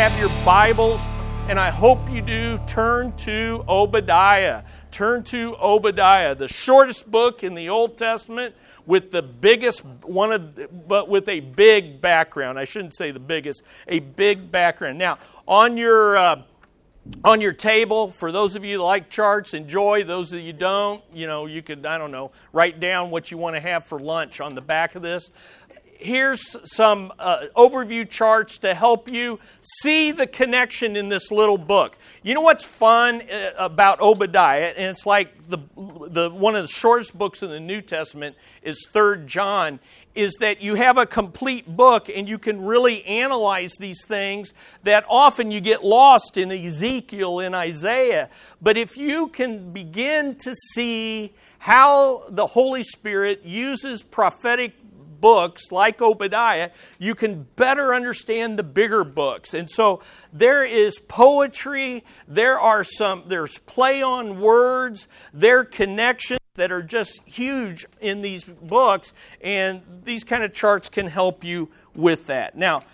have your Bibles, and I hope you do, turn to Obadiah. Turn to Obadiah, the shortest book in the Old Testament with the biggest one but with a big background. I shouldn't say the biggest, a big background. Now, on your table, for those of you that like charts, enjoy. Those of you don't, you know, you could, I don't know, write down what you want to have for lunch on the back of this. Here's some overview charts to help you see the connection in this little book. You know what's fun about Obadiah, and it's like the one of the shortest books in the New Testament is 3 John, is that you have a complete book and you can really analyze these things that often you get lost in Ezekiel and Isaiah. But if you can begin to see how the Holy Spirit uses prophetic books like Obadiah, you can better understand the bigger books. And so there is poetry, there's play on words, there are connections that are just huge in these books, and these kind of charts can help you with that. Now,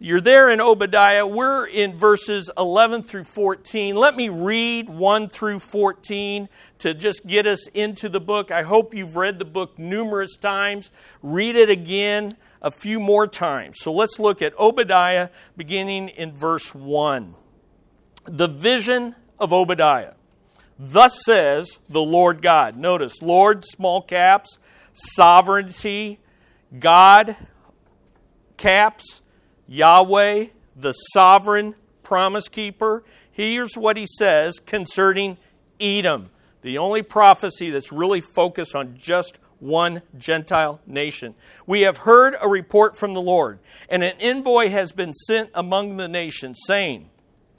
you're there in Obadiah. We're in verses 11 through 14. Let me read 1 through 14 to just get us into the book. I hope you've read the book numerous times. Read it again a few more times. So let's look at Obadiah beginning in verse 1. The vision of Obadiah. Thus says the Lord God. Notice, Lord, small caps, sovereignty, God, caps, Yahweh, the sovereign promise keeper. Here's what he says concerning Edom, the only prophecy that's really focused on just one Gentile nation. We have heard a report from the Lord, and an envoy has been sent among the nations, saying,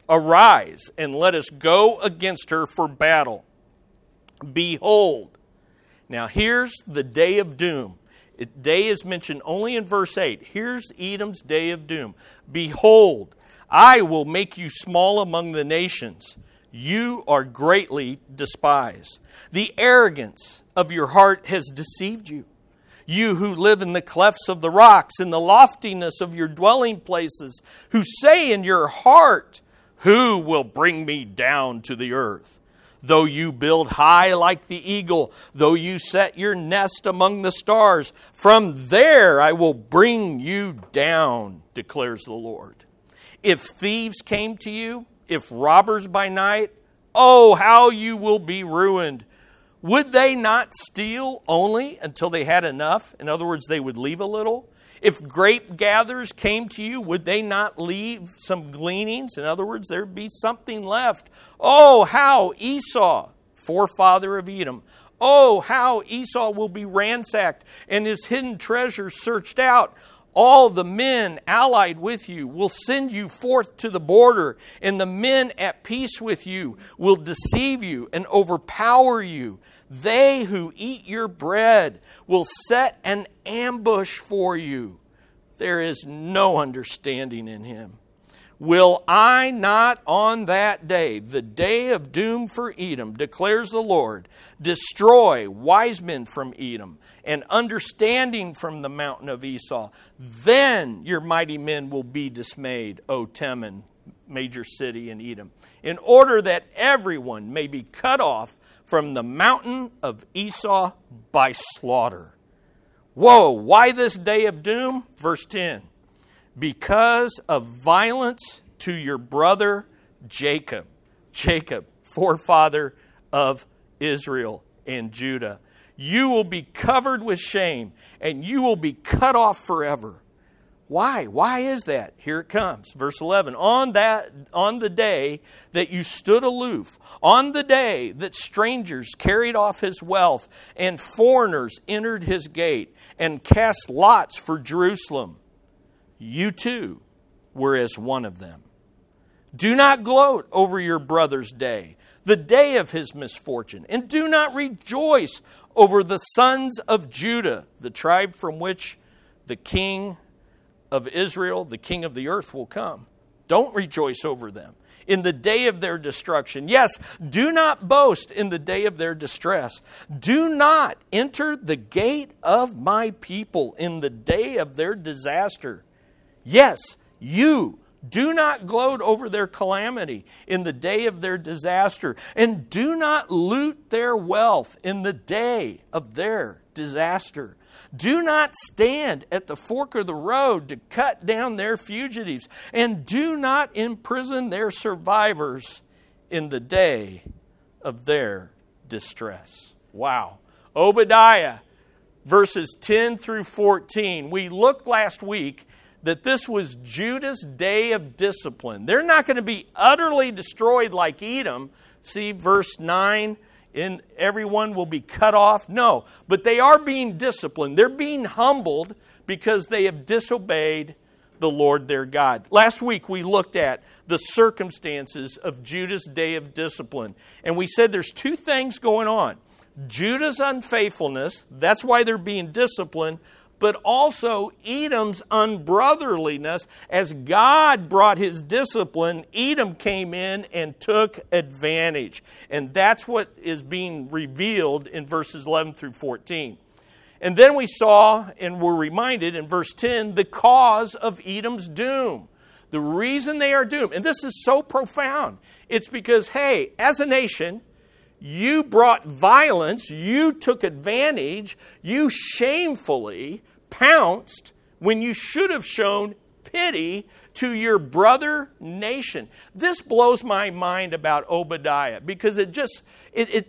Arise and let us go against her for battle. Behold, now here's the day of doom. Day is mentioned only in verse 8. Here's Edom's day of doom. Behold, I will make you small among the nations. You are greatly despised. The arrogance of your heart has deceived you. You who live in the clefts of the rocks, in the loftiness of your dwelling places, who say in your heart, Who will bring me down to the earth? Though you build high like the eagle, though you set your nest among the stars, from there I will bring you down, declares the Lord. If thieves came to you, if robbers by night, oh, how you will be ruined. Would they not steal only until they had enough? In other words, they would leave a little. If grape gatherers came to you, would they not leave some gleanings? In other words, there'd be something left. Oh, how Esau, forefather of Edom, oh, how Esau will be ransacked and his hidden treasure searched out. All the men allied with you will send you forth to the border, and the men at peace with you will deceive you and overpower you. They who eat your bread will set an ambush for you. There is no understanding in him. Will I not on that day, the day of doom for Edom, declares the Lord, destroy wise men from Edom and understanding from the mountain of Esau? Then your mighty men will be dismayed, O Teman, major city in Edom, in order that everyone may be cut off from the mountain of Esau by slaughter. Woe, why this day of doom? Verse 10. Because of violence to your brother Jacob. Jacob, forefather of Israel and Judah. You will be covered with shame, and you will be cut off forever. Why? Why is that? Here it comes. Verse 11. On the day that you stood aloof, on the day that strangers carried off his wealth, and foreigners entered his gate, and cast lots for Jerusalem, you too were as one of them. Do not gloat over your brother's day, the day of his misfortune, and do not rejoice over the sons of Judah, the tribe from which the king of Israel, the king of the earth, will come. Don't rejoice over them in the day of their destruction. Yes, do not boast in the day of their distress. Do not enter the gate of my people in the day of their disaster. Yes, you Do not gloat over their calamity in the day of their disaster, and do not loot their wealth in the day of their disaster. Do not stand at the fork of the road to cut down their fugitives, and do not imprison their survivors in the day of their distress. Wow. Obadiah, verses 10 through 14. We looked last week that this was Judah's day of discipline. They're not going to be utterly destroyed like Edom. See verse 9, and everyone will be cut off. No, but they are being disciplined. They're being humbled because they have disobeyed the Lord their God. Last week we looked at the circumstances of Judah's day of discipline. And we said there's two things going on. Judah's unfaithfulness, that's why they're being disciplined, but also Edom's unbrotherliness. As God brought his discipline, Edom came in and took advantage. And that's what is being revealed in verses 11 through 14. And then we saw and were reminded in verse 10, the cause of Edom's doom. The reason they are doomed. And this is so profound. It's because, hey, as a nation, you brought violence, you took advantage, you shamefully pounced when you should have shown pity to your brother nation. This blows my mind about Obadiah because it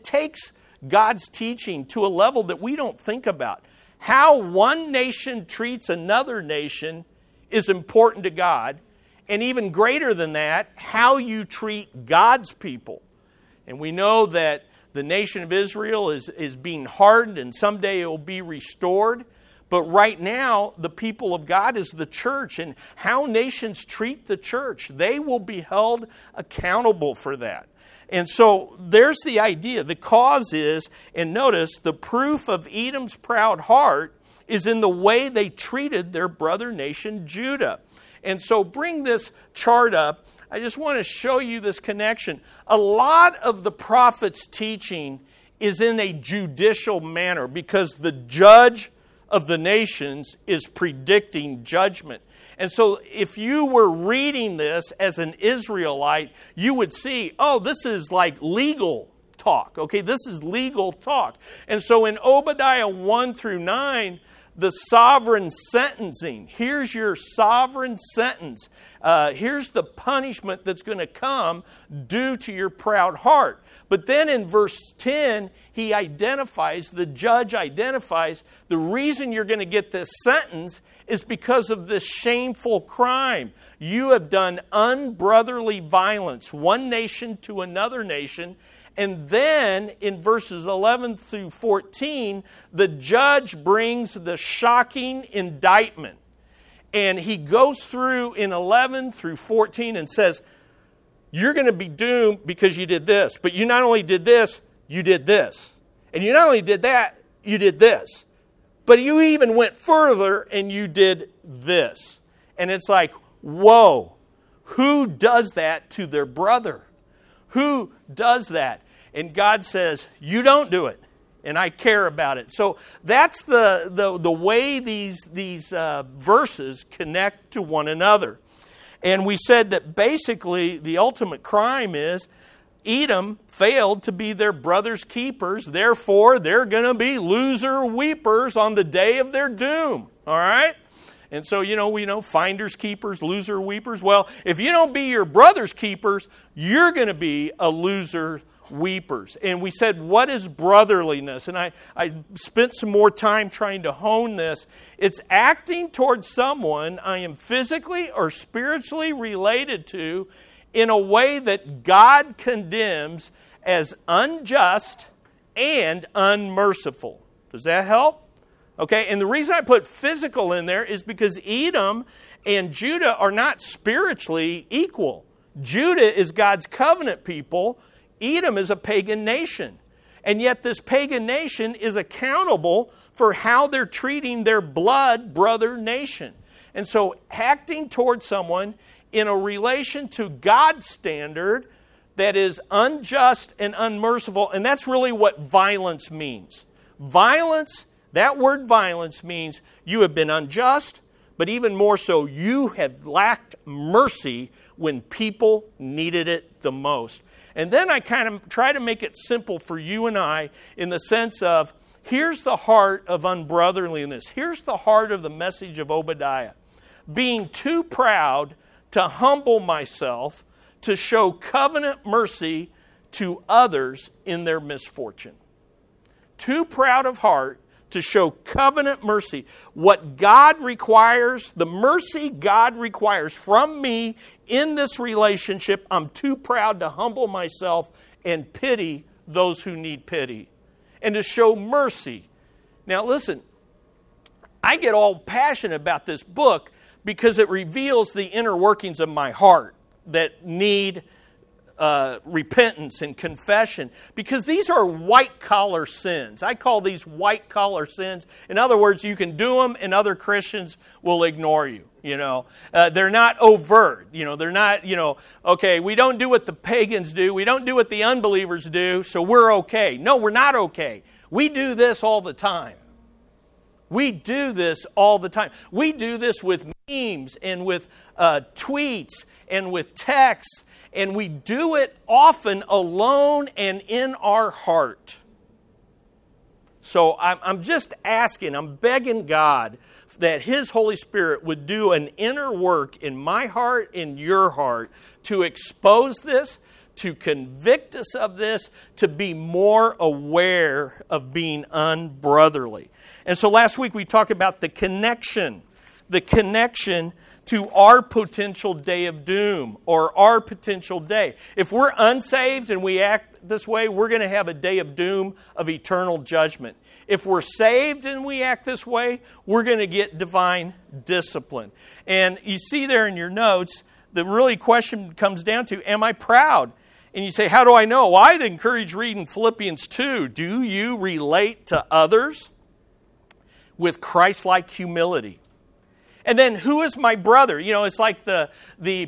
takes God's teaching to a level that we don't think about. How one nation treats another nation is important to God, and even greater than that, how you treat God's people. And we know that the nation of Israel is being hardened, and someday it will be restored. But right now, the people of God is the church, and how nations treat the church, they will be held accountable for that. And so there's the idea. The cause is, and notice, the proof of Edom's proud heart is in the way they treated their brother nation, Judah. And so bring this chart up. I just want to show you this connection. A lot of the prophet's teaching is in a judicial manner because the judge of the nations is predicting judgment. And so if you were reading this as an Israelite, you would see, oh, this is like legal talk. Okay, this is legal talk. And so in Obadiah 1 through 9, the sovereign sentencing. Here's your sovereign sentence. Here's the punishment that's going to come due to your proud heart. But then in verse 10, the judge identifies, the reason you're going to get this sentence is because of this shameful crime. You have done unbrotherly violence, one nation to another nation. And then in verses 11 through 14, the judge brings the shocking indictment. And he goes through in 11 through 14 and says, you're going to be doomed because you did this. But you not only did this, you did this. And you not only did that, you did this. But you even went further and you did this. And it's like, whoa, who does that to their brother? Who does that? And God says, you don't do it, and I care about it. So that's the way these verses connect to one another. And we said that basically the ultimate crime is Edom failed to be their brother's keepers. Therefore, they're going to be loser weepers on the day of their doom. All right? And so, we know finders, keepers, loser, weepers. Well, if you don't be your brother's keepers, you're going to be a loser, weepers. And we said, what is brotherliness? And I spent some more time trying to hone this. It's acting towards someone I am physically or spiritually related to in a way that God condemns as unjust and unmerciful. Does that help? Okay, and the reason I put physical in there is because Edom and Judah are not spiritually equal. Judah is God's covenant people. Edom is a pagan nation. And yet this pagan nation is accountable for how they're treating their blood brother nation. And so acting towards someone in a relation to God's standard that is unjust and unmerciful, and that's really what violence means. Violence. That word violence means you have been unjust, but even more so, you have lacked mercy when people needed it the most. And then I kind of try to make it simple for you and I in the sense of, here's the heart of unbrotherliness. Here's the heart of the message of Obadiah. Being too proud to humble myself to show covenant mercy to others in their misfortune. Too proud of heart to show covenant mercy. What God requires, the mercy God requires from me in this relationship, I'm too proud to humble myself and pity those who need pity and to show mercy. Now listen, I get all passionate about this book because it reveals the inner workings of my heart that need repentance and confession, because these are white-collar sins. I call these white-collar sins. In other words, you can do them and other Christians will ignore you. You know, they're not overt. You know, they're not, you know, okay, we don't do what the pagans do. We don't do what the unbelievers do, so we're okay. No, we're not okay. We do this all the time. We do this all the time. We do this with memes and with tweets and with texts, and we do it often alone and in our heart. So I'm just asking, I'm begging God that His Holy Spirit would do an inner work in my heart, in your heart, to expose this, to convict us of this, to be more aware of being unbrotherly. And so last week we talked about the connection to our potential day of doom or our potential day. If we're unsaved and we act this way, we're going to have a day of doom of eternal judgment. If we're saved and we act this way, we're going to get divine discipline. And you see there in your notes, the really question comes down to, am I proud? And you say, how do I know? Well, I'd encourage reading Philippians 2. Do you relate to others with Christ-like humility? And then, who is my brother? You know, it's like the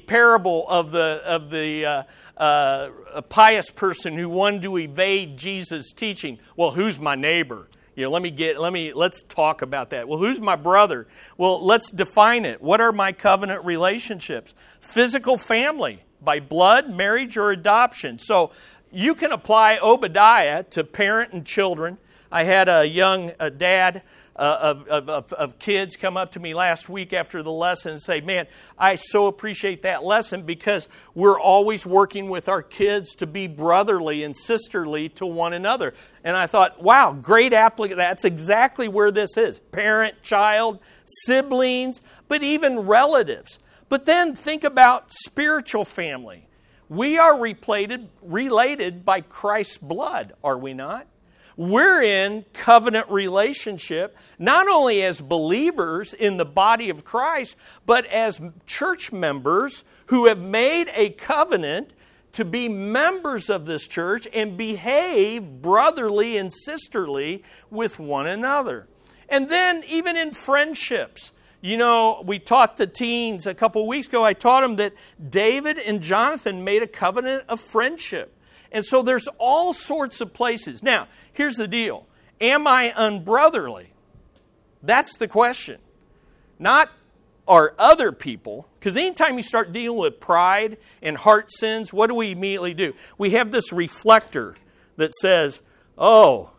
parable of the pious person who wanted to evade Jesus' teaching. Well, who's my neighbor? You know, let's talk about that. Well, who's my brother? Well, let's define it. What are my covenant relationships? Physical family, by blood, marriage, or adoption. So you can apply Obadiah to parent and children. I had a young dad of kids come up to me last week after the lesson and say, man, I so appreciate that lesson because we're always working with our kids to be brotherly and sisterly to one another. And I thought, wow, great application. That's exactly where this is. Parent, child, siblings, but even relatives. But then think about spiritual family. We are related by Christ's blood, are we not? We're in covenant relationship, not only as believers in the body of Christ, but as church members who have made a covenant to be members of this church and behave brotherly and sisterly with one another. And then even in friendships, you know, we taught the teens a couple weeks ago, I taught them that David and Jonathan made a covenant of friendship. And so there's all sorts of places. Now, here's the deal. Am I unbrotherly? That's the question. Not are other people, because anytime you start dealing with pride and heart sins, what do we immediately do? We have this reflector that says, oh,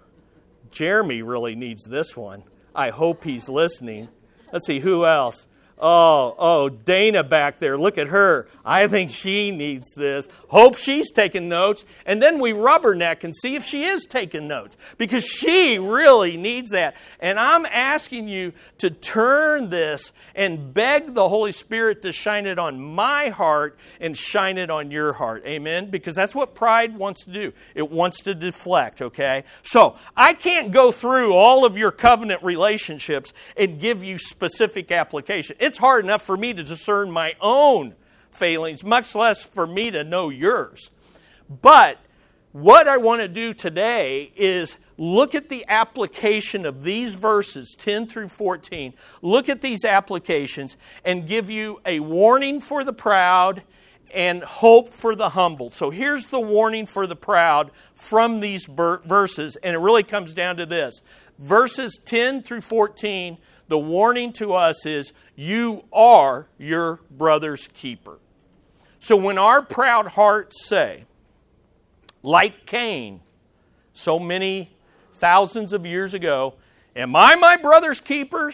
Jeremy really needs this one. I hope he's listening. Let's see, who else? Oh, Dana back there, look at her. I think she needs this. Hope she's taking notes. And then we rubberneck and see if she is taking notes because she really needs that. And I'm asking you to turn this and beg the Holy Spirit to shine it on my heart and shine it on your heart. Amen? Because that's what pride wants to do. It wants to deflect, okay? So I can't go through all of your covenant relationships and give you specific application. It's hard enough for me to discern my own failings, much less for me to know yours. But what I want to do today is look at the application of these verses, 10 through 14. Look at these applications and give you a warning for the proud and hope for the humble. So here's the warning for the proud from these verses, and it really comes down to this. Verses 10 through 14, the warning to us is, you are your brother's keeper. So when our proud hearts say, like Cain, so many thousands of years ago, am I my brother's keeper?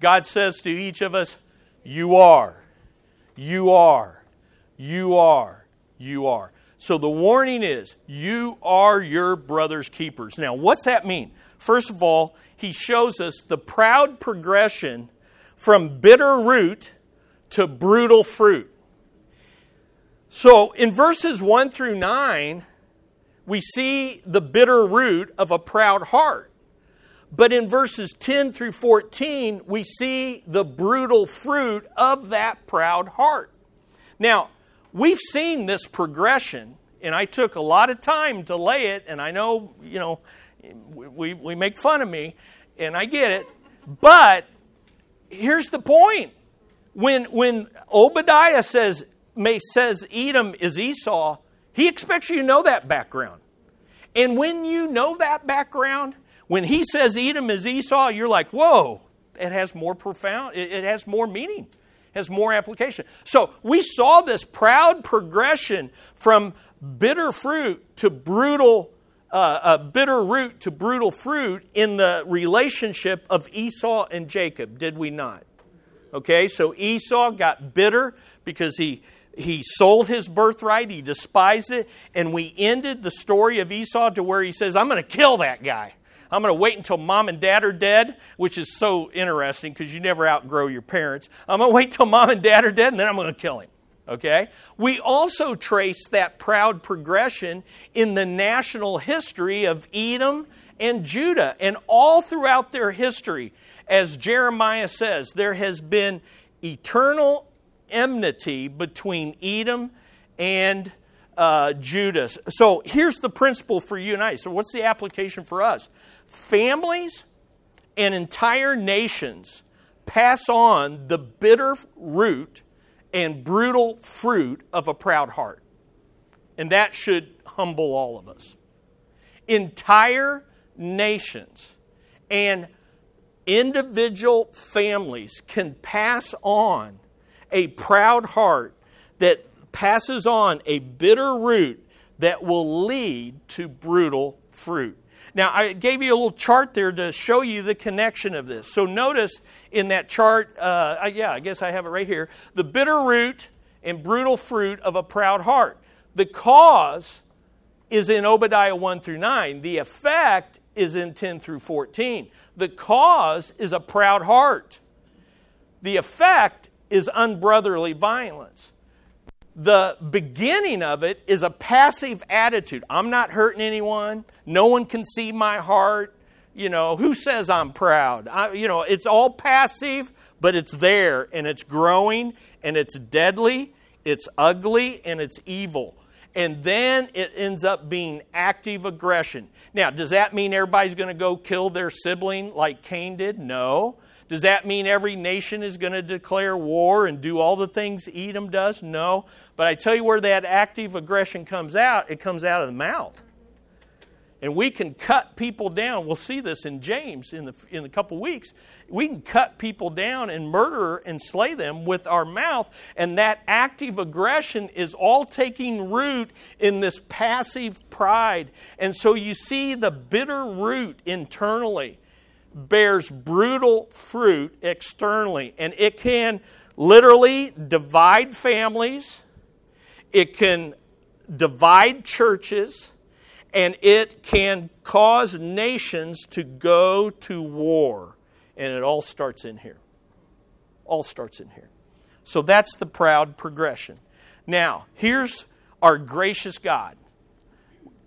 God says to each of us, you are, you are. You are, you are. So the warning is, you are your brother's keepers. Now, what's that mean? First of all, he shows us the proud progression from bitter root to brutal fruit. So in verses 1 through 9, we see the bitter root of a proud heart. But in verses 10 through 14, we see the brutal fruit of that proud heart. Now, we've seen this progression, and I took a lot of time to lay it, and I know, you know, we make fun of me, and I get it, but here's the point. When Obadiah says Edom is Esau, he expects you to know that background. And when you know that background, when he says Edom is Esau, you're like, whoa, it has more profound, it has more meaning. Has more application. So we saw this proud progression from bitter fruit to bitter root to brutal fruit in the relationship of Esau and Jacob, did we not? Okay, so Esau got bitter because he sold his birthright, he despised it, and we ended the story of Esau to where he says, I'm going to kill that guy. I'm going to wait until mom and dad are dead, which is so interesting because you never outgrow your parents. I'm going to wait till mom and dad are dead, and then I'm going to kill him. Okay? We also trace that proud progression in the national history of Edom and Judah. And all throughout their history, as Jeremiah says, there has been eternal enmity between Edom and Judah. So here's the principle for you and I. So what's the application for us? Families and entire nations pass on the bitter root and brutal fruit of a proud heart. And that should humble all of us. Entire nations and individual families can pass on a proud heart that passes on a bitter root that will lead to brutal fruit. Now, I gave you a little chart there to show you the connection of this. So notice in that chart, I guess I have it right here, the bitter root and brutal fruit of a proud heart. The cause is in Obadiah 1 through 9. The effect is in 10 through 14. The cause is a proud heart. The effect is unbrotherly violence. The beginning of it is a passive attitude. I'm not hurting anyone. No one can see my heart. You know, who says I'm proud? It's all passive, but it's there, and it's growing, and it's deadly, it's ugly, and it's evil. And then it ends up being active aggression. Now, does that mean everybody's going to go kill their sibling like Cain did? No. Does that mean every nation is going to declare war and do all the things Edom does? No. But I tell you where that active aggression comes out, it comes out of the mouth. And we can cut people down. We'll see this in James in a couple weeks. We can cut people down and murder and slay them with our mouth. And that active aggression is all taking root in this passive pride. And so you see the bitter root internally bears brutal fruit externally. And it can literally divide families. It can divide churches. And it can cause nations to go to war. And it all starts in here. All starts in here. So that's the proud progression. Now, here's our gracious God.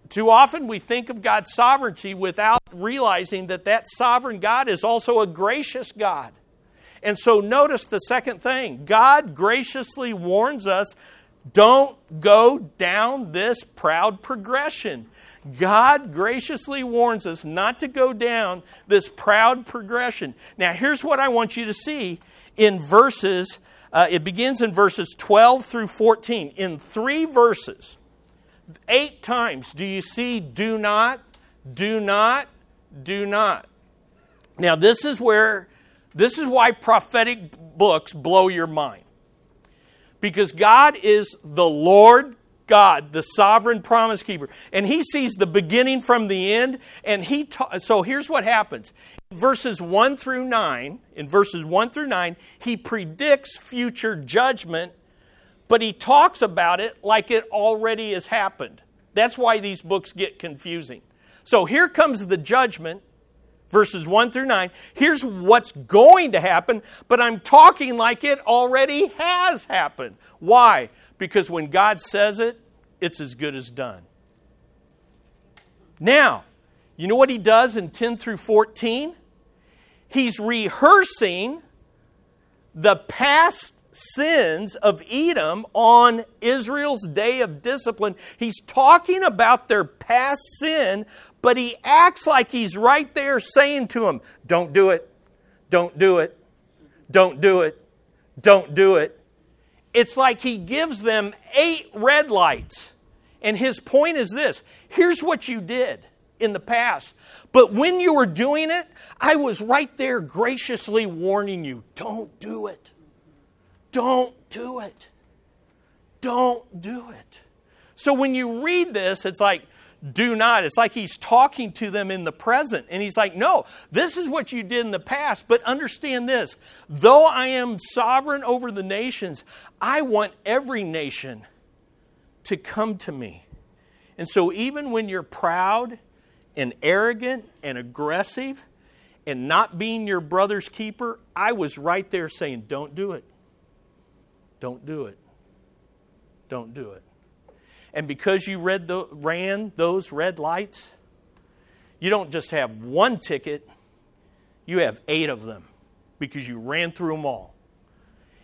Too often we think of God's sovereignty without realizing that sovereign God is also a gracious God. And so notice the second thing. God graciously warns us, don't go down this proud progression. God graciously warns us not to go down this proud progression. Now, here's what I want you to see in verses It begins in verses 12 through 14. In 3 verses, 8 times do you see do not, do not, do not. Now, this is why prophetic books blow your mind. Because God is the Lord God, the sovereign promise keeper. And He sees the beginning from the end. And so here's what happens. In verses 1 through 9, He predicts future judgment, but He talks about it like it already has happened. That's why these books get confusing. So here comes the judgment, verses 1 through 9. Here's what's going to happen, but I'm talking like it already has happened. Why? Because when God says it, it's as good as done. Now, you know what He does in 10 through 14? He's rehearsing the past sins of Edom on Israel's day of discipline. He's talking about their past sin, but He acts like He's right there saying to them, don't do it, don't do it, don't do it, don't do it. It's like He gives them 8 red lights. And His point is this: here's what you did in the past, but when you were doing it, I was right there graciously warning you, don't do it. Don't do it. Don't do it. So when you read this, it's like, do not. It's like He's talking to them in the present. And He's like, no, this is what you did in the past. But understand this. Though I am sovereign over the nations, I want every nation to come to me. And so even when you're proud and arrogant and aggressive and not being your brother's keeper, I was right there saying, don't do it. Don't do it. Don't do it. And because you ran those red lights, you don't just have one ticket, you have 8 of them because you ran through them all.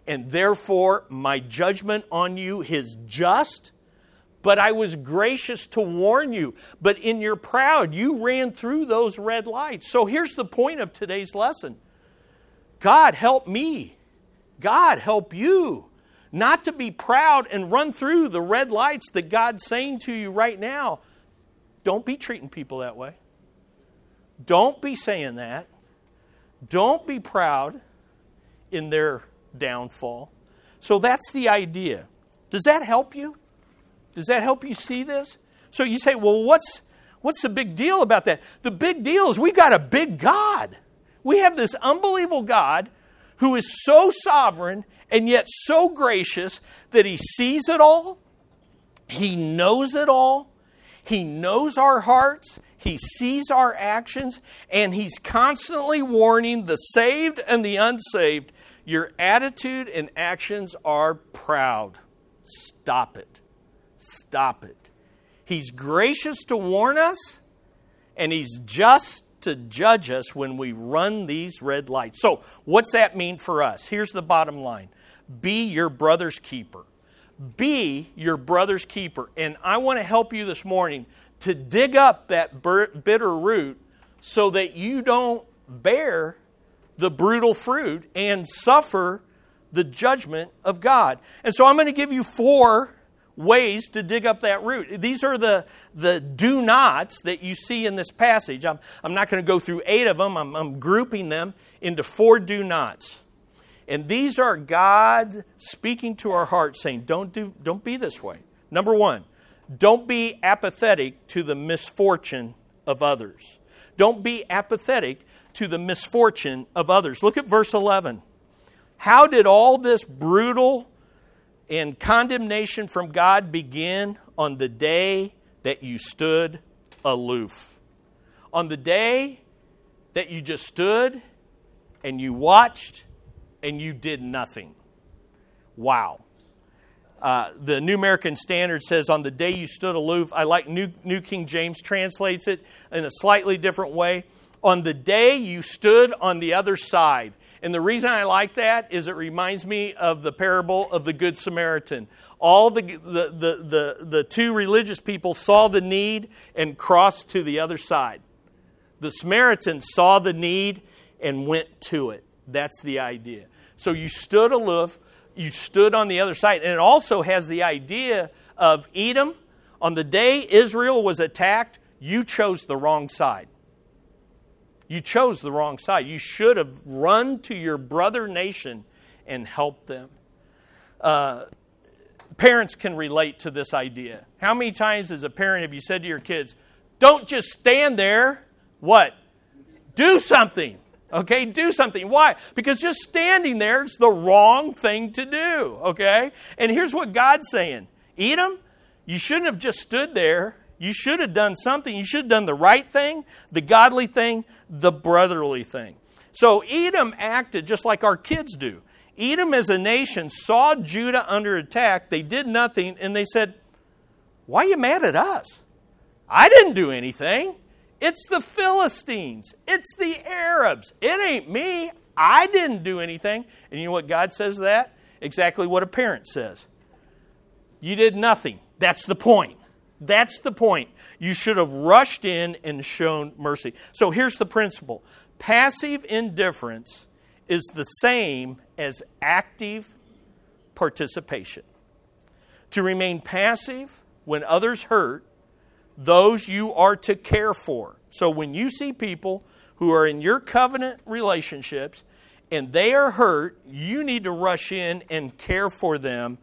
And therefore, my judgment on you is just, but I was gracious to warn you. But in your pride, you ran through those red lights. So here's the point of today's lesson. God help me. God help you. Not to be proud and run through the red lights that God's saying to you right now. Don't be treating people that way. Don't be saying that. Don't be proud in their downfall. So that's the idea. Does that help you? Does that help you see this? So you say, well, what's the big deal about that? The big deal is we've got a big God. We have this unbelievable God who is so sovereign and yet so gracious that He sees it all. He knows it all. He knows our hearts. He sees our actions. And He's constantly warning the saved and the unsaved, your attitude and actions are proud. Stop it. Stop it. He's gracious to warn us, and He's just to judge us when we run these red lights. So what's that mean for us? Here's the bottom line. Be your brother's keeper. Be your brother's keeper. And I want to help you this morning to dig up that bitter root so that you don't bear the brutal fruit and suffer the judgment of God. And so I'm going to give you 4 ways to dig up that root. These are the do nots that you see in this passage. I'm not going to go through 8 of them. I'm grouping them into 4 do nots. And these are God speaking to our hearts saying, don't be this way. Number 1, don't be apathetic to the misfortune of others. Don't be apathetic to the misfortune of others. Look at verse 11. How did all this brutal and condemnation from God begin? On the day that you stood aloof. On the day that you just stood and you watched and you did nothing. Wow. The New American Standard says, on the day you stood aloof. I like New King James translates it in a slightly different way. On the day you stood on the other side. And the reason I like that is it reminds me of the parable of the Good Samaritan. All the 2 religious people saw the need and crossed to the other side. The Samaritan saw the need and went to it. That's the idea. So you stood aloof. you stood on the other side. And it also has the idea of Edom. On the day Israel was attacked, you chose the wrong side. You chose the wrong side. You should have run to your brother nation and helped them. Parents can relate to this idea. How many times as a parent have you said to your kids, don't just stand there, what? Do something. Okay, do something. Why? Because just standing there is the wrong thing to do. Okay? And here's what God's saying. Edom, you shouldn't have just stood there. You should have done something. You should have done the right thing, the godly thing, the brotherly thing. So Edom acted just like our kids do. Edom as a nation saw Judah under attack. They did nothing, and they said, why are you mad at us? I didn't do anything. It's the Philistines. It's the Arabs. It ain't me. I didn't do anything. And you know what God says to that? Exactly what a parent says. You did nothing. That's the point. That's the point. You should have rushed in and shown mercy. So here's the principle. Passive indifference is the same as active participation. To remain passive when others hurt, those you are to care for. So when you see people who are in your covenant relationships and they are hurt, you need to rush in and care for them.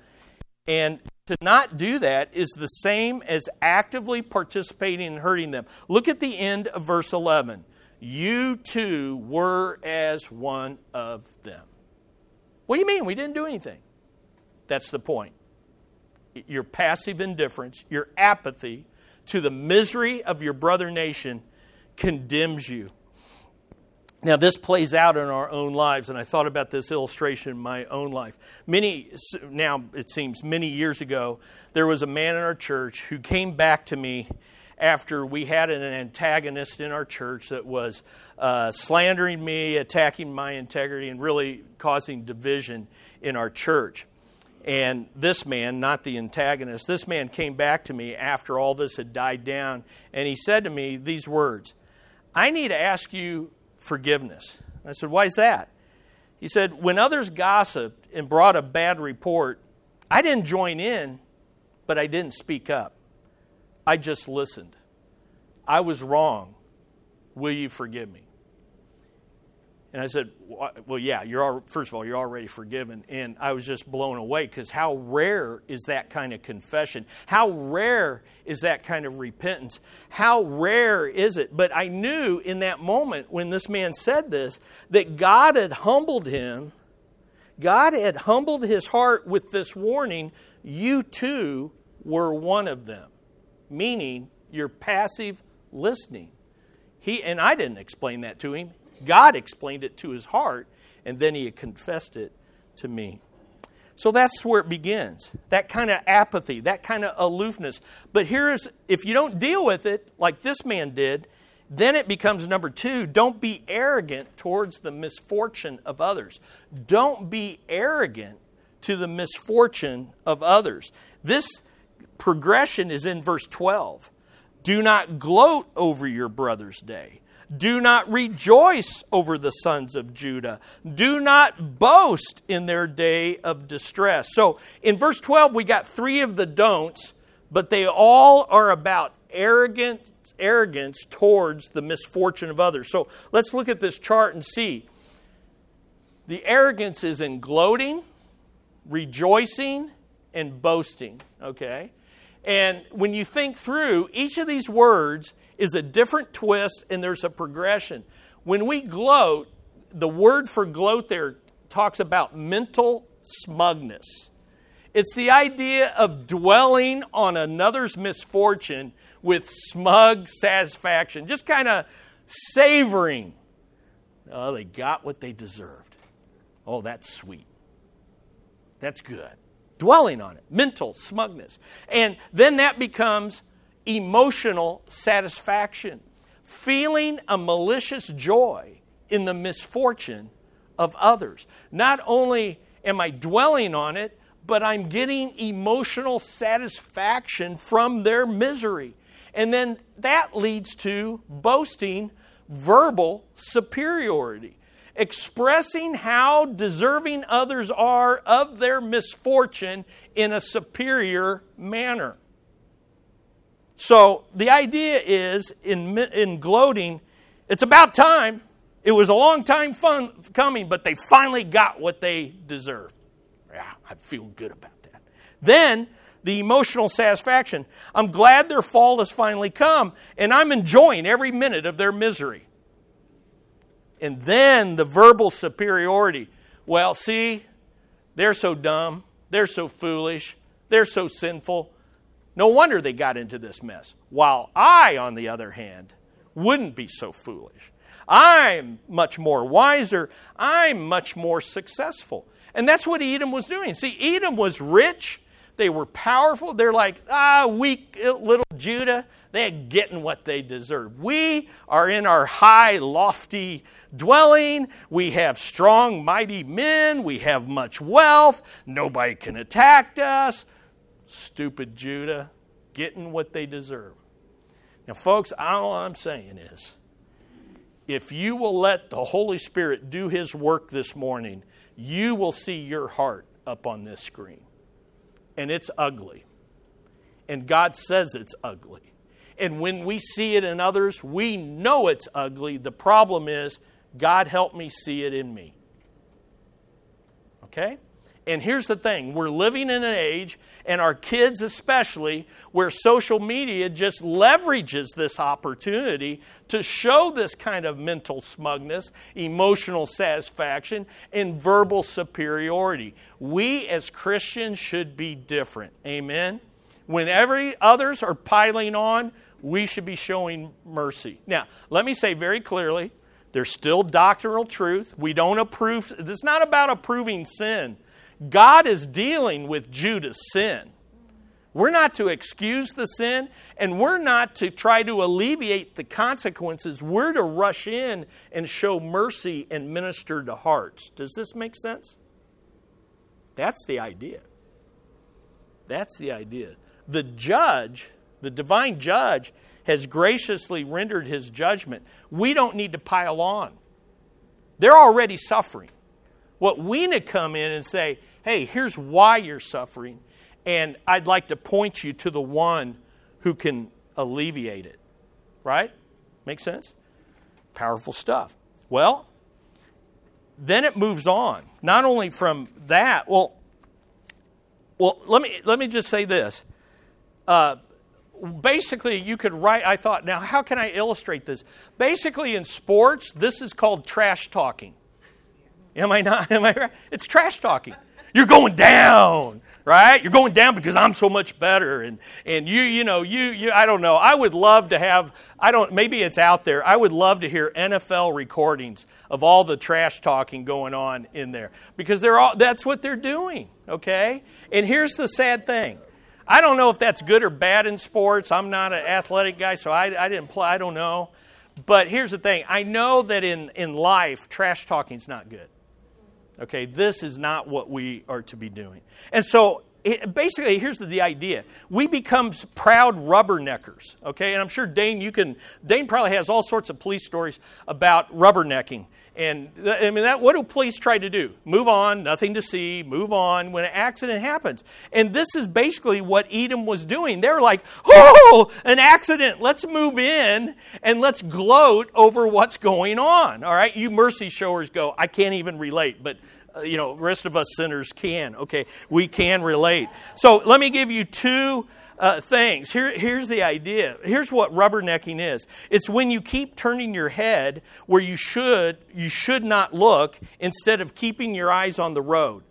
And to not do that is the same as actively participating in hurting them. Look at the end of verse 11. You two were as one of them. What do you mean? We didn't do anything. That's the point. Your passive indifference, your apathy to the misery of your brother nation condemns you. Now, this plays out in our own lives, and I thought about this illustration in my own life. Many years ago, there was a man in our church who came back to me after we had an antagonist in our church that was slandering me, attacking my integrity, and really causing division in our church. And this man, not the antagonist, this man came back to me after all this had died down, and he said to me these words, I need to ask you forgiveness. I said, why is that? He said, when others gossiped and brought a bad report, I didn't join in, but I didn't speak up. I just listened. I was wrong. Will you forgive me? And I said, well, yeah, first of all, you're already forgiven. And I was just blown away because how rare is that kind of confession? How rare is that kind of repentance? How rare is it? But I knew in that moment when this man said this, that God had humbled him. God had humbled his heart with this warning, you too were one of them, meaning your passive listening. And I didn't explain that to him. God explained it to his heart, and then he had confessed it to me. So that's where it begins, that kind of apathy, that kind of aloofness. But if you don't deal with it like this man did, then it becomes number two, don't be arrogant towards the misfortune of others. Don't be arrogant to the misfortune of others. This progression is in verse 12. Do not gloat over your brother's day. Do not rejoice over the sons of Judah. Do not boast in their day of distress. So in verse 12, we got three of the don'ts, but they all are about arrogance towards the misfortune of others. So let's look at this chart and see. The arrogance is in gloating, rejoicing, and boasting. Okay? And when you think through, each of these words is a different twist, and there's a progression. When we gloat, the word for gloat there talks about mental smugness. It's the idea of dwelling on another's misfortune with smug satisfaction, just kind of savoring. Oh, they got what they deserved. Oh, that's sweet. That's good. Dwelling on it, mental smugness. And then that becomes emotional satisfaction, feeling a malicious joy in the misfortune of others. Not only am I dwelling on it, but I'm getting emotional satisfaction from their misery. And then that leads to boasting, verbal superiority. expressing how deserving others are of their misfortune in a superior manner. So the idea is, in gloating, it's about time. It was a long time coming, but they finally got what they deserved. Yeah, I feel good about that. Then the emotional satisfaction. I'm glad their fall has finally come, and I'm enjoying every minute of their misery. And then the verbal superiority. Well, see, they're so dumb. They're so foolish. They're so sinful. No wonder they got into this mess. While I, on the other hand, wouldn't be so foolish. I'm much more wiser. I'm much more successful. And that's what Edom was doing. See, Edom was rich. They were powerful. They're like, weak little Judah. They're getting what they deserve. We are in our high, lofty dwelling. We have strong, mighty men. We have much wealth. Nobody can attack us. Stupid Judah, getting what they deserve. Now, folks, all I'm saying is, if you will let the Holy Spirit do His work this morning, you will see your heart up on this screen. And it's ugly. And God says it's ugly. And when we see it in others, we know it's ugly. The problem is, God, help me see it in me. Okay? And here's the thing. We're living in an age, and our kids especially, where social media just leverages this opportunity to show this kind of mental smugness, emotional satisfaction, and verbal superiority. We as Christians should be different. Amen? Whenever others are piling on, we should be showing mercy. Now, let me say very clearly, there's still doctrinal truth. We don't approve. It's not about approving sin. God is dealing with Judah's sin. We're not to excuse the sin, and we're not to try to alleviate the consequences. We're to rush in and show mercy and minister to hearts. Does this make sense? That's the idea. That's the idea. The judge, the divine judge, has graciously rendered his judgment. We don't need to pile on. They're already suffering. What we need to come in and say, hey, here's why you're suffering, and I'd like to point you to the one who can alleviate it. Right? Make sense? Powerful stuff. Well, then it moves on. Not only from that, well, let me just say this. Basically, you could write, I thought, now how can I illustrate this? Basically, in sports, this is called trash talking. Am I not? Am I right? It's trash talking. You're going down, right? You're going down because I'm so much better, and you know, I don't know. I would love to have, maybe it's out there. I would love to hear NFL recordings of all the trash talking going on in there, because that's what they're doing, okay? And here's the sad thing. I don't know if that's good or bad in sports. I'm not an athletic guy, so I didn't play. I don't know. But here's the thing. I know that in life, trash talking's not good. Okay, this is not what we are to be doing. And so, basically, here's the idea. We become proud rubberneckers, okay? And I'm sure Dane probably has all sorts of police stories about rubbernecking. And, I mean, what do police try to do? Move on, nothing to see, move on when an accident happens. And this is basically what Edom was doing. They were like, oh, an accident. Let's move in and let's gloat over what's going on, all right? You mercy showers go, I can't even relate, but, you know, the rest of us sinners can, okay? We can relate. So let me give you two things. Here's the idea. Here's what rubbernecking is. It's when you keep turning your head where you should not look, instead of keeping your eyes on the road.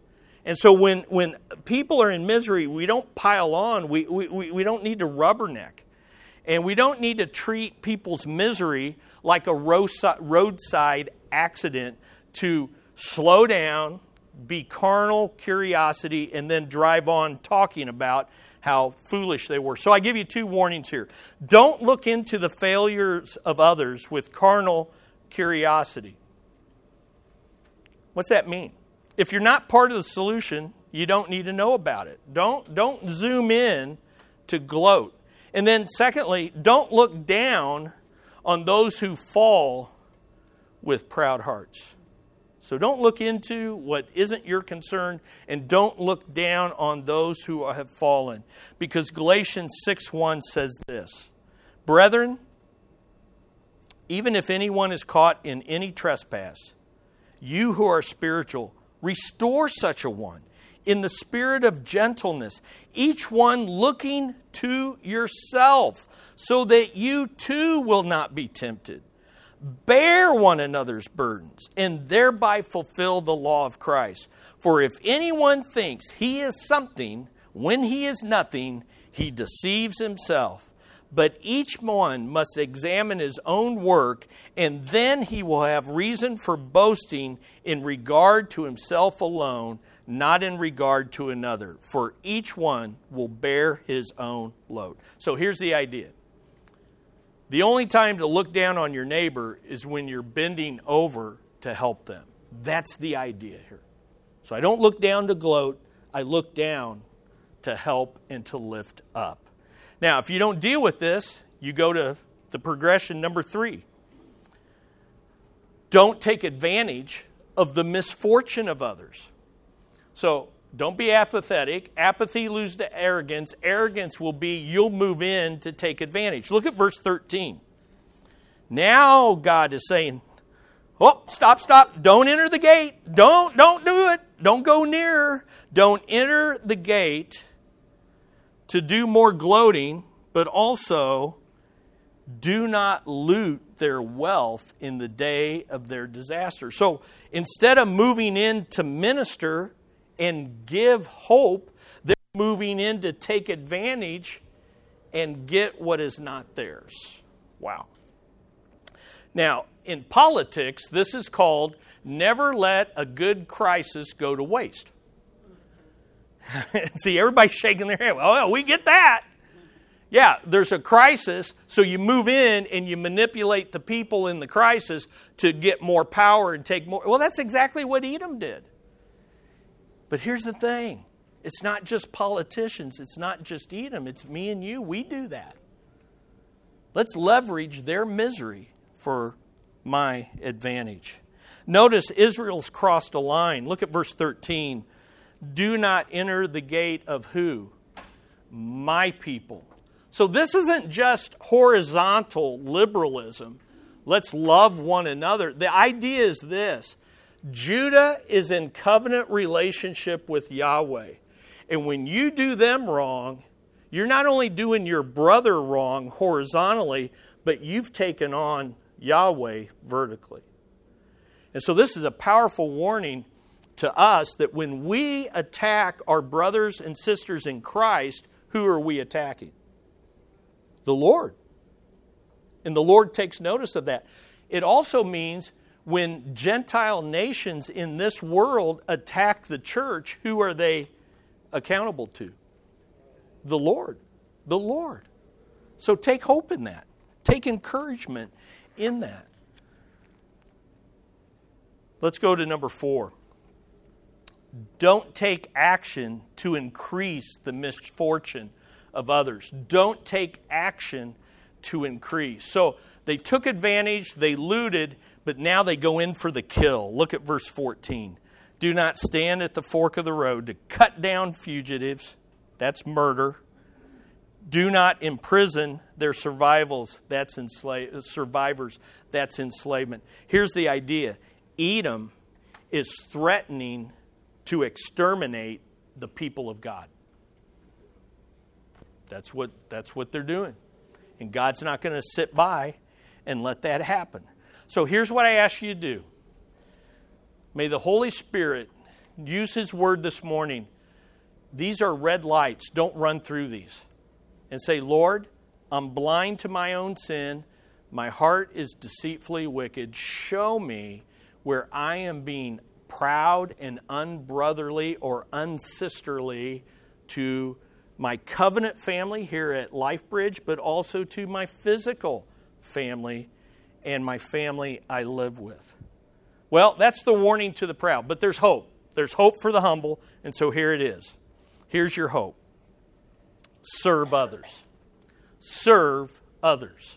And so when people are in misery, we don't pile on. We don't need to rubberneck. And we don't need to treat people's misery like a roadside accident, to slow down, be carnal curiosity, and then drive on talking about how foolish they were. So I give you two warnings here. Don't look into the failures of others with carnal curiosity. What's that mean? If you're not part of the solution, you don't need to know about it. Don't zoom in to gloat. And then secondly, don't look down on those who fall with proud hearts. So don't look into what isn't your concern, and don't look down on those who have fallen. Because Galatians 6:1 says this, "Brethren, even if anyone is caught in any trespass, you who are spiritual, restore such a one in the spirit of gentleness, each one looking to yourself, so that you too will not be tempted. Bear one another's burdens, and thereby fulfill the law of Christ. For if anyone thinks he is something when he is nothing, he deceives himself. But each one must examine his own work, and then he will have reason for boasting in regard to himself alone, not in regard to another. For each one will bear his own load." So here's the idea. The only time to look down on your neighbor is when you're bending over to help them. That's the idea here. So I don't look down to gloat. I look down to help and to lift up. Now, if you don't deal with this, you go to the progression number 3. Don't take advantage of the misfortune of others. So don't be apathetic. Apathy leads to arrogance. Arrogance will be you'll move in to take advantage. Look at verse 13. Now God is saying, "Oh, stop. Don't enter the gate. Don't do it. Don't go near. Don't enter the gate to do more gloating, but also do not loot their wealth in the day of their disaster." So instead of moving in to minister and give hope, they're moving in to take advantage and get what is not theirs. Wow. Now, in politics, this is called never let a good crisis go to waste. See, everybody's shaking their head. Oh, we get that. Yeah, there's a crisis, so you move in and you manipulate the people in the crisis to get more power and take more. Well, that's exactly what Edom did. But here's the thing. It's not just politicians. It's not just Edom. It's me and you. We do that. Let's leverage their misery for my advantage. Notice Israel's crossed a line. Look at verse 13. Do not enter the gate of who? My people. So this isn't just horizontal liberalism. Let's love one another. The idea is this. Judah is in covenant relationship with Yahweh. And when you do them wrong, you're not only doing your brother wrong horizontally, but you've taken on Yahweh vertically. And so this is a powerful warning to us that when we attack our brothers and sisters in Christ, who are we attacking? The Lord. And the Lord takes notice of that. It also means when Gentile nations in this world attack the church, who are they accountable to? The Lord. The Lord. So take hope in that. Take encouragement in that. Let's go to number 4. Don't take action to increase the misfortune of others. Don't take action to increase. So they took advantage, they looted, but now they go in for the kill. Look at verse 14. Do not stand at the fork of the road to cut down fugitives. That's murder. Do not imprison their survivors. That's enslavement. Here's the idea. Edom is threatening to exterminate the people of God. That's what they're doing. And God's not going to sit by and let that happen. So here's what I ask you to do. May the Holy Spirit use His Word this morning. These are red lights. Don't run through these. And say, Lord, I'm blind to my own sin. My heart is deceitfully wicked. Show me where I am being proud and unbrotherly or unsisterly to my covenant family here at LifeBridge, but also to my physical family and my family I live with. Well, that's the warning to the proud, but there's hope. There's hope for the humble, and so here it is. Here's your hope. Serve others. Serve others.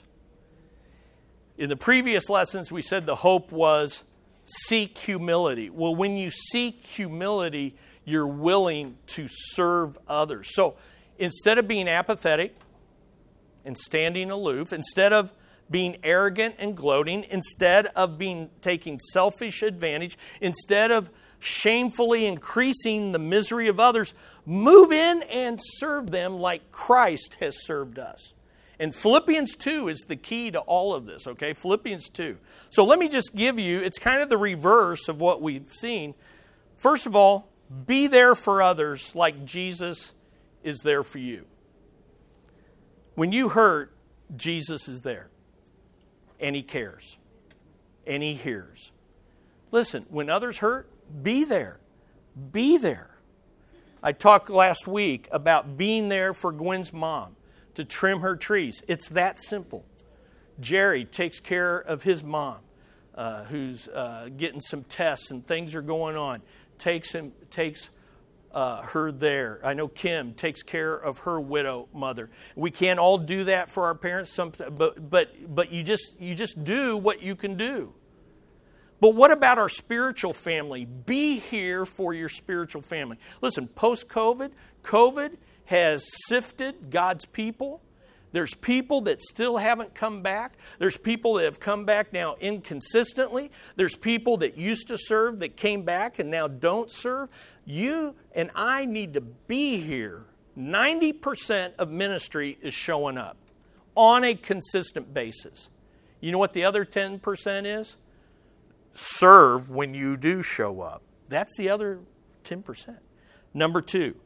In the previous lessons, we said the hope was Seek humility. Well, when you seek humility, you're willing to serve others. So instead of being apathetic and standing aloof, instead of being arrogant and gloating, instead of taking selfish advantage, instead of shamefully increasing the misery of others, move in and serve them like Christ has served us. And Philippians 2 is the key to all of this, okay? Philippians 2. So let me just give you, it's kind of the reverse of what we've seen. First of all, be there for others like Jesus is there for you. When you hurt, Jesus is there. And He cares. And He hears. Listen, when others hurt, be there. Be there. I talked last week about being there for Gwen's mom to trim her trees. It's that simple. Jerry takes care of his mom, who's getting some tests and things are going on. Takes her there. I know Kim takes care of her widow mother. We can't all do that for our parents, but you just do what you can do. But what about our spiritual family? Be here for your spiritual family. Listen, post-COVID, COVID has sifted God's people. There's people that still haven't come back. There's people that have come back now inconsistently. There's people that used to serve that came back and now don't serve. You and I need to be here. 90% of ministry is showing up on a consistent basis. You know what the other 10% is? Serve when you do show up. That's the other 10%. Number 2.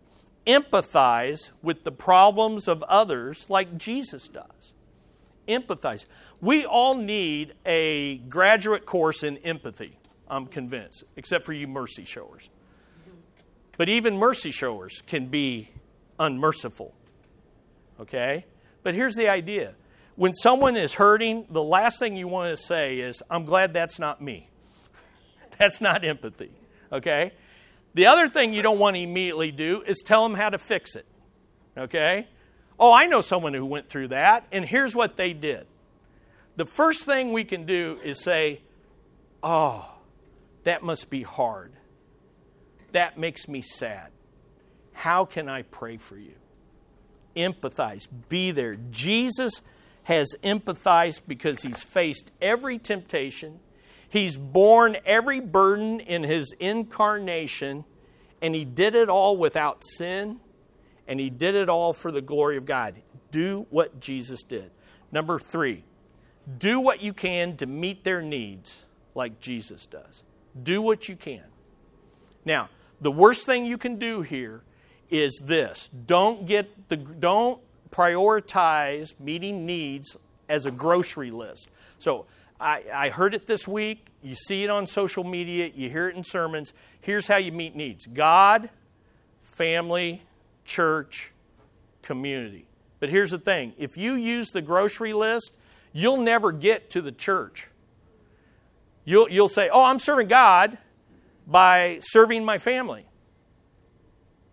Empathize with the problems of others like Jesus does. Empathize. We all need a graduate course in empathy, I'm convinced, except for you mercy showers. But even mercy showers can be unmerciful. Okay? But here's the idea. When someone is hurting, the last thing you want to say is, I'm glad that's not me. That's not empathy. Okay? The other thing you don't want to immediately do is tell them how to fix it, okay? Oh, I know someone who went through that, and here's what they did. The first thing we can do is say, oh, that must be hard. That makes me sad. How can I pray for you? Empathize. Be there. Jesus has empathized because He's faced every temptation. He's borne every burden in His incarnation, and He did it all without sin, and He did it all for the glory of God. Do what Jesus did. Number 3, do what you can to meet their needs like Jesus does. Do what you can. Now, the worst thing you can do here is this. Don't prioritize meeting needs as a grocery list. So, I heard it this week. You see it on social media. You hear it in sermons. Here's how you meet needs. God, family, church, community. But here's the thing. If you use the grocery list, you'll never get to the church. You'll say, oh, I'm serving God by serving my family.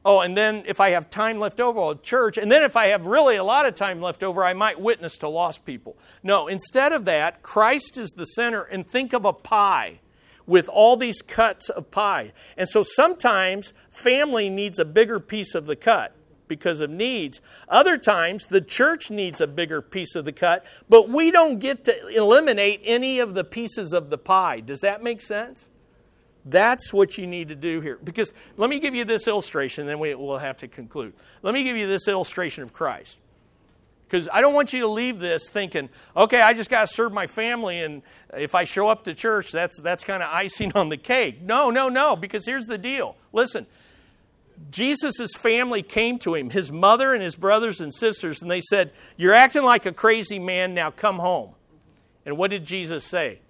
Oh, and then if I have time left over, I'll church. And then if I have really a lot of time left over, I might witness to lost people. No, instead of that, Christ is the center. And think of a pie with all these cuts of pie. And so sometimes family needs a bigger piece of the cut because of needs. Other times the church needs a bigger piece of the cut. But we don't get to eliminate any of the pieces of the pie. Does that make sense? That's what you need to do here. Because let me give you this illustration, then we'll have to conclude. Let me give you this illustration of Christ. Because I don't want you to leave this thinking, okay, I just got to serve my family, and if I show up to church, that's kind of icing on the cake. No, because here's the deal. Listen, Jesus' family came to Him, His mother and His brothers and sisters, and they said, you're acting like a crazy man, now come home. And what did Jesus say?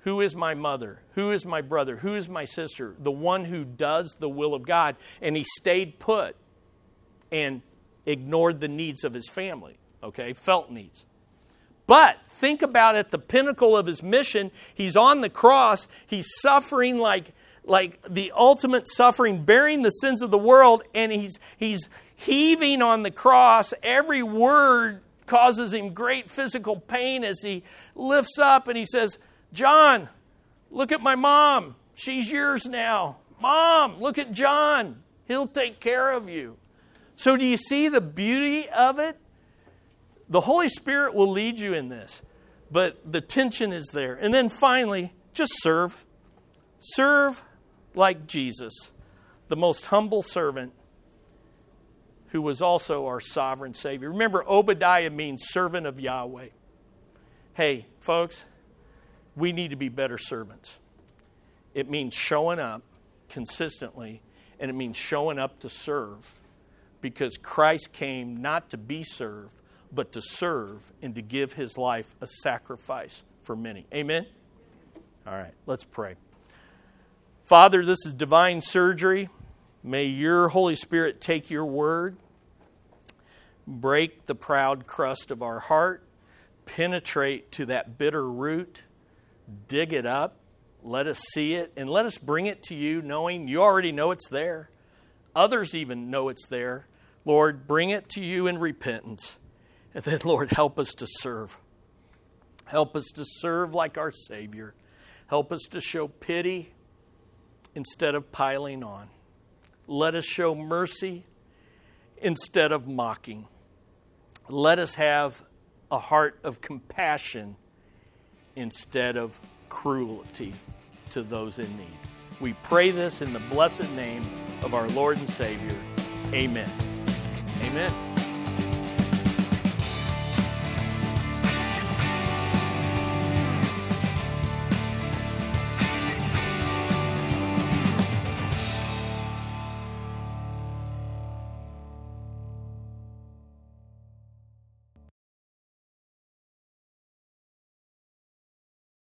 Who is my mother? Who is my brother? Who is my sister? The one who does the will of God. And He stayed put and ignored the needs of His family, okay? Felt needs. But think about at the pinnacle of His mission, He's on the cross, He's suffering like the ultimate suffering, bearing the sins of the world, and He's heaving on the cross. Every word causes Him great physical pain as He lifts up and He says, John, Look at my mom. She's yours now. Mom, look at John. He'll take care of you. So do you see the beauty of it? The Holy Spirit will lead you in this, but the tension is there. And then finally, just serve. Serve like Jesus, the most humble servant who was also our sovereign Savior. Remember, Obadiah means servant of Yahweh. Hey, folks, we need to be better servants. It means showing up consistently, and it means showing up to serve, because Christ came not to be served, but to serve and to give his life a sacrifice for many. Amen? All right, let's pray. Father, this is divine surgery. May your Holy Spirit take your word, break the proud crust of our heart, penetrate to that bitter root, dig it up, let us see it, and let us bring it to you knowing you already know it's there. Others even know it's there. Lord, bring it to you in repentance. And then, Lord, help us to serve. Help us to serve like our Savior. Help us to show pity instead of piling on. Let us show mercy instead of mocking. Let us have a heart of compassion instead of cruelty to those in need. We pray this in the blessed name of our Lord and Savior. Amen. Amen.